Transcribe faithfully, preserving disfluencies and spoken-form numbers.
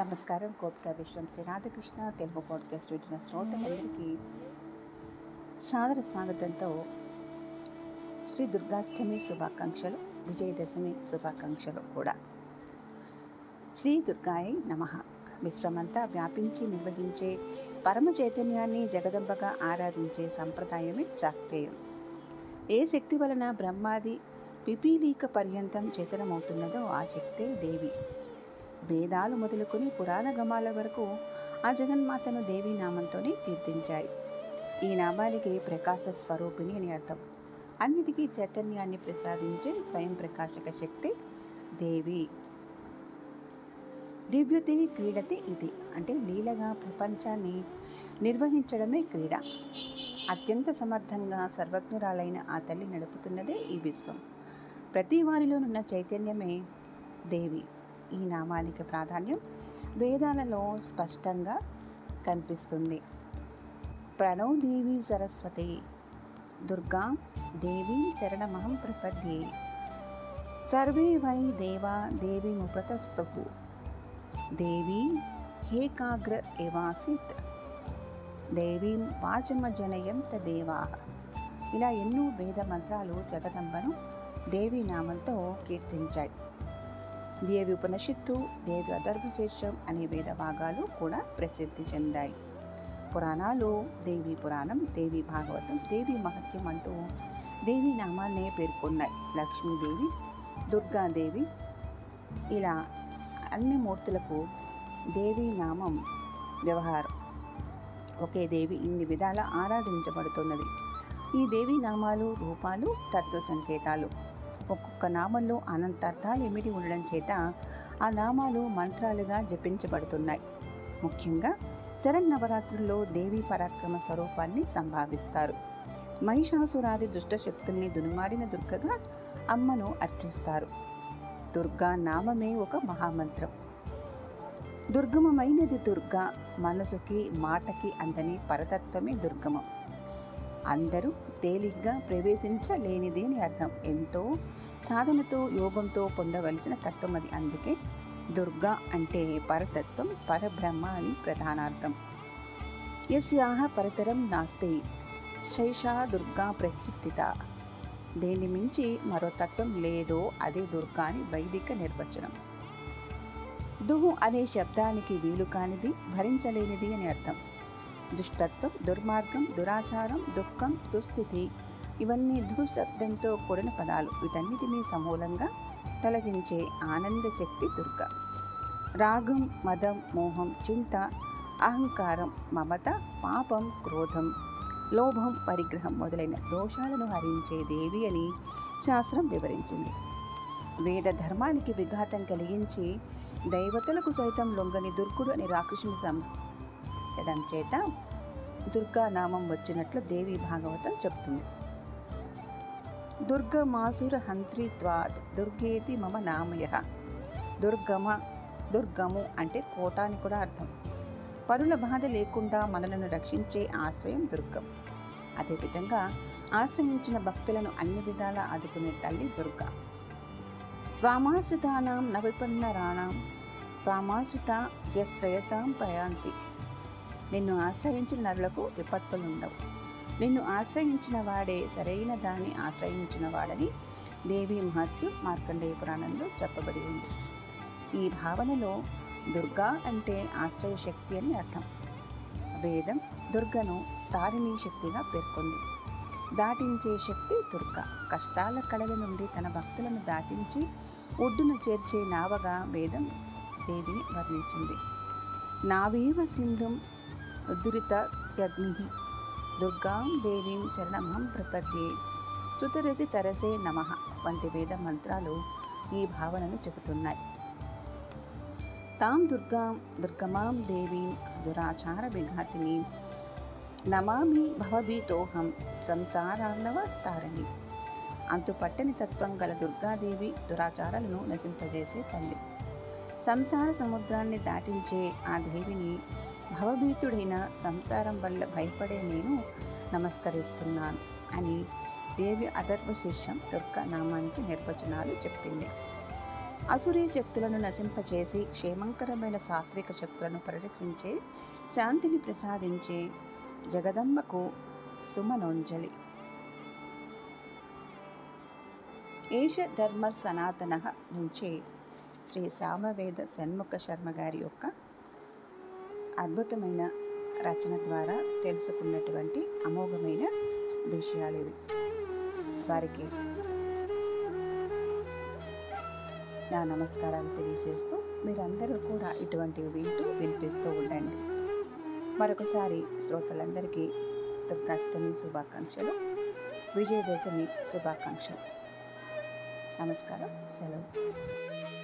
నమస్కారం. కోపిక విశ్వం శ్రీరాధకృష్ణ తెలుగు పాడ్కాస్ట్ వింటున్న శ్రోతలందరికీ సాదర స్వాగతంతో శ్రీ దుర్గాష్టమి శుభాకాంక్షలు, విజయదశమి శుభాకాంక్షలు కూడా. శ్రీ దుర్గాయి నమః. విశ్వమంతా వ్యాపించి నిర్వహించే పరమ చైతన్యాన్ని జగదంబగా ఆరాధించే సంప్రదాయమే శాక్తేయం. ఏ శక్తి వలన బ్రహ్మాది పిపీలీక పర్యంతం చేతనమవుతున్నదో ఆ శక్తే దేవి. వేదాలు మొదలుకొని పురాణ గమాల వరకు ఆ జగన్మాతను దేవీ నామంతోనే కీర్తించాయి. ఈ నామానికి ప్రకాశ స్వరూపిణి అని అర్థం. అన్నిటికీ చైతన్యాన్ని ప్రసాదించే స్వయం ప్రకాశక శక్తి దేవి. దివ్యుతి క్రీడతి ఇది అంటే లీలగా ప్రపంచాన్ని నిర్వహించడమే క్రీడ. అత్యంత సమర్థంగా సర్వజ్ఞురాలైన ఆ తల్లి నడుపుతున్నదే ఈ విశ్వం. ప్రతి వారిలోనున్న చైతన్యమే దేవి. ఈ నామానికి ప్రాధాన్యం వేదాలలో స్పష్టంగా కనిపిస్తుంది. ప్రణవ్ దేవి సరస్వతి దుర్గా దేవీ శరణమహం ప్రపద్యే, సర్వే వై దేవా దేవీ ముపతస్తు, దేవీ హేకాగ్ర ఏవాసిత్, దేవీం వాచమజనయం తదేవా. ఇలా ఎన్నో వేద మంత్రాలు జగదంబను దేవీ నామంతో కీర్తించాయి. దేవి ఉపనిషత్తు, దేవి అధర్వశీర్షం అనే వేద భాగాలు కూడా ప్రసిద్ధి చెందాయి. పురాణాలు దేవి పురాణం, దేవి భాగవతం, దేవి మహత్యం అంటూ దేవి నామాన్నే పేర్కొన్నాయి. లక్ష్మీదేవి, దుర్గాదేవి ఇలా అన్ని మూర్తులకు దేవి నామం వ్యవహారం. ఒకే దేవి ఇన్ని విధాల ఆరాధించబడుతున్నది. ఈ దేవి నామాలు, రూపాలు తత్వ సంకేతాలు. ఒక్కొక్క నామంలో అనంతార్థాలు ఏమిటి ఉండడం చేత ఆ నామాలు మంత్రాలుగా జపించబడుతున్నాయి. ముఖ్యంగా శరన్నవరాత్రుల్లో దేవీ పరాక్రమ స్వరూపాన్ని సంభావిస్తారు. మహిషాసురాది దుష్టశక్తుల్ని దునుమాడిన దుర్గగా అమ్మను అర్చిస్తారు. దుర్గా నామమే ఒక మహామంత్రం. దుర్గమమైనది దుర్గా, మనసుకి మాటకి అందని పరతత్వమే దుర్గమం. అందరూ తేలిగ్గా ప్రవేశించలేనిది అని అర్థం. ఎంతో సాధనతో యోగంతో పొందవలసిన తత్వం అది. అందుకే దుర్గా అంటే పరతత్వం, పరబ్రహ్మ అని ప్రధానార్థం. యస్యాహ పరతరం నాస్తి శైషా దుర్గా ప్రకీర్తిత, దేని మించి మరో తత్వం లేదో అదే దుర్గా అని వైదిక నిర్వచనం. దుహు అనే శబ్దానికి వీలు కానిది, భరించలేనిది అని అర్థం. దుష్టత్వం, దుర్మార్గం, దురాచారం, దుఃఖం, దుస్థితి ఇవన్నీ దుశబ్దంతో కూడిన పదాలు. వీటన్నిటినీ సమూలంగా తొలగించే ఆనందశక్తి దుర్గ. రాగం, మదం, మోహం, చింత, అహంకారం, మమత, పాపం, క్రోధం, లోభం, పరిగ్రహం మొదలైన దోషాలను హరించే దేవి అని శాస్త్రం వివరించింది. వేద ధర్మానికి విఘాతం కలిగించి దైవతలకు సైతం లొంగని దుర్గుడు అని రాక్షసుని సం చేత దుర్గా నామం వచ్చినట్లు దేవి భాగవతం చెప్తుంది. దుర్గమాసుర హంత్రిత్వాత్ దుర్గేతి మమ నామయ. దుర్గమ, దుర్గము అంటే కోట అని కూడా అర్థం. పరుల బాధ లేకుండా మనలను రక్షించే ఆశ్రయం దుర్గం. అదేవిధంగా ఆశ్రయించిన భక్తులను అన్ని విధాలా ఆదుకునే తల్లి దుర్గా. త్వామాశ్రితానాం నవిపన్నరాణాం త్వామాశ్రిత యశ్రయతాం ప్రయాంతి. నిన్ను ఆశ్రయించిన నరులకు విపత్తులుండవు. నిన్ను ఆశ్రయించిన వాడే సరైన దాన్ని ఆశ్రయించిన వాడని దేవీ మహత్యం మార్కండేయ పురాణంలో చెప్పబడి ఉంది. ఈ భావనలో దుర్గా అంటే ఆశ్రయశక్తి అని అర్థం. వేదం దుర్గను తారిణీ శక్తిగా పేర్కొంది. దాటించే శక్తి దుర్గా. కష్టాల కడల నుండి తన భక్తులను దాటించి ఒడ్డును చేర్చే నావగా వేదం దేవిని వర్ణించింది. నావేవ సింధుం ఉద్ధరిత త్యగ్ని దుర్గాం దేవీం శరణమహం ప్రపద్యే సుతరసి తరసే నమః వంటి వేద మంత్రాలు ఈ భావనను చెబుతున్నాయి. తాం దుర్గాం దుర్గమాం దేవీం దురాచార విఘాతిని నమామి భవభీతోహం సంసారార్ణవ తారిణి. అంతుపట్టని తత్వం గల దుర్గాదేవి దురాచారాలను నశింపజేసే తల్లి. సంసార సముద్రాన్ని దాటించే ఆ దేవిని భవభీతుడైన, సంసారం వల్ల భయపడే నేను నమస్కరిస్తున్నాను అని దేవి అధర్వశీర్షం దుర్గా నామానికి నిర్వచనాలు చెప్పింది. అసురీ శక్తులను నశింపచేసి క్షేమంకరమైన సాత్విక శక్తులను పరిరక్షించి శాంతిని ప్రసాదించి జగదంబకు సుమనోంజలి. ఏష ధర్మ సనాతన నుంచి శ్రీ సామవేద శన్ముఖ శర్మ గారి యొక్క అద్భుతమైన రచన ద్వారా తెలుసుకున్నటువంటి అమోఘమైన విషయాలు ఇవి. వారికి నా నమస్కారాలు తెలియజేస్తూ మీరందరూ కూడా ఇటువంటివి వింటూ వినిపిస్తూ ఉండండి. మరొకసారి శ్రోతలందరికీ దుర్గాష్టమి శుభాకాంక్షలు, విజయదశమి శుభాకాంక్షలు. నమస్కారం, సెలవు.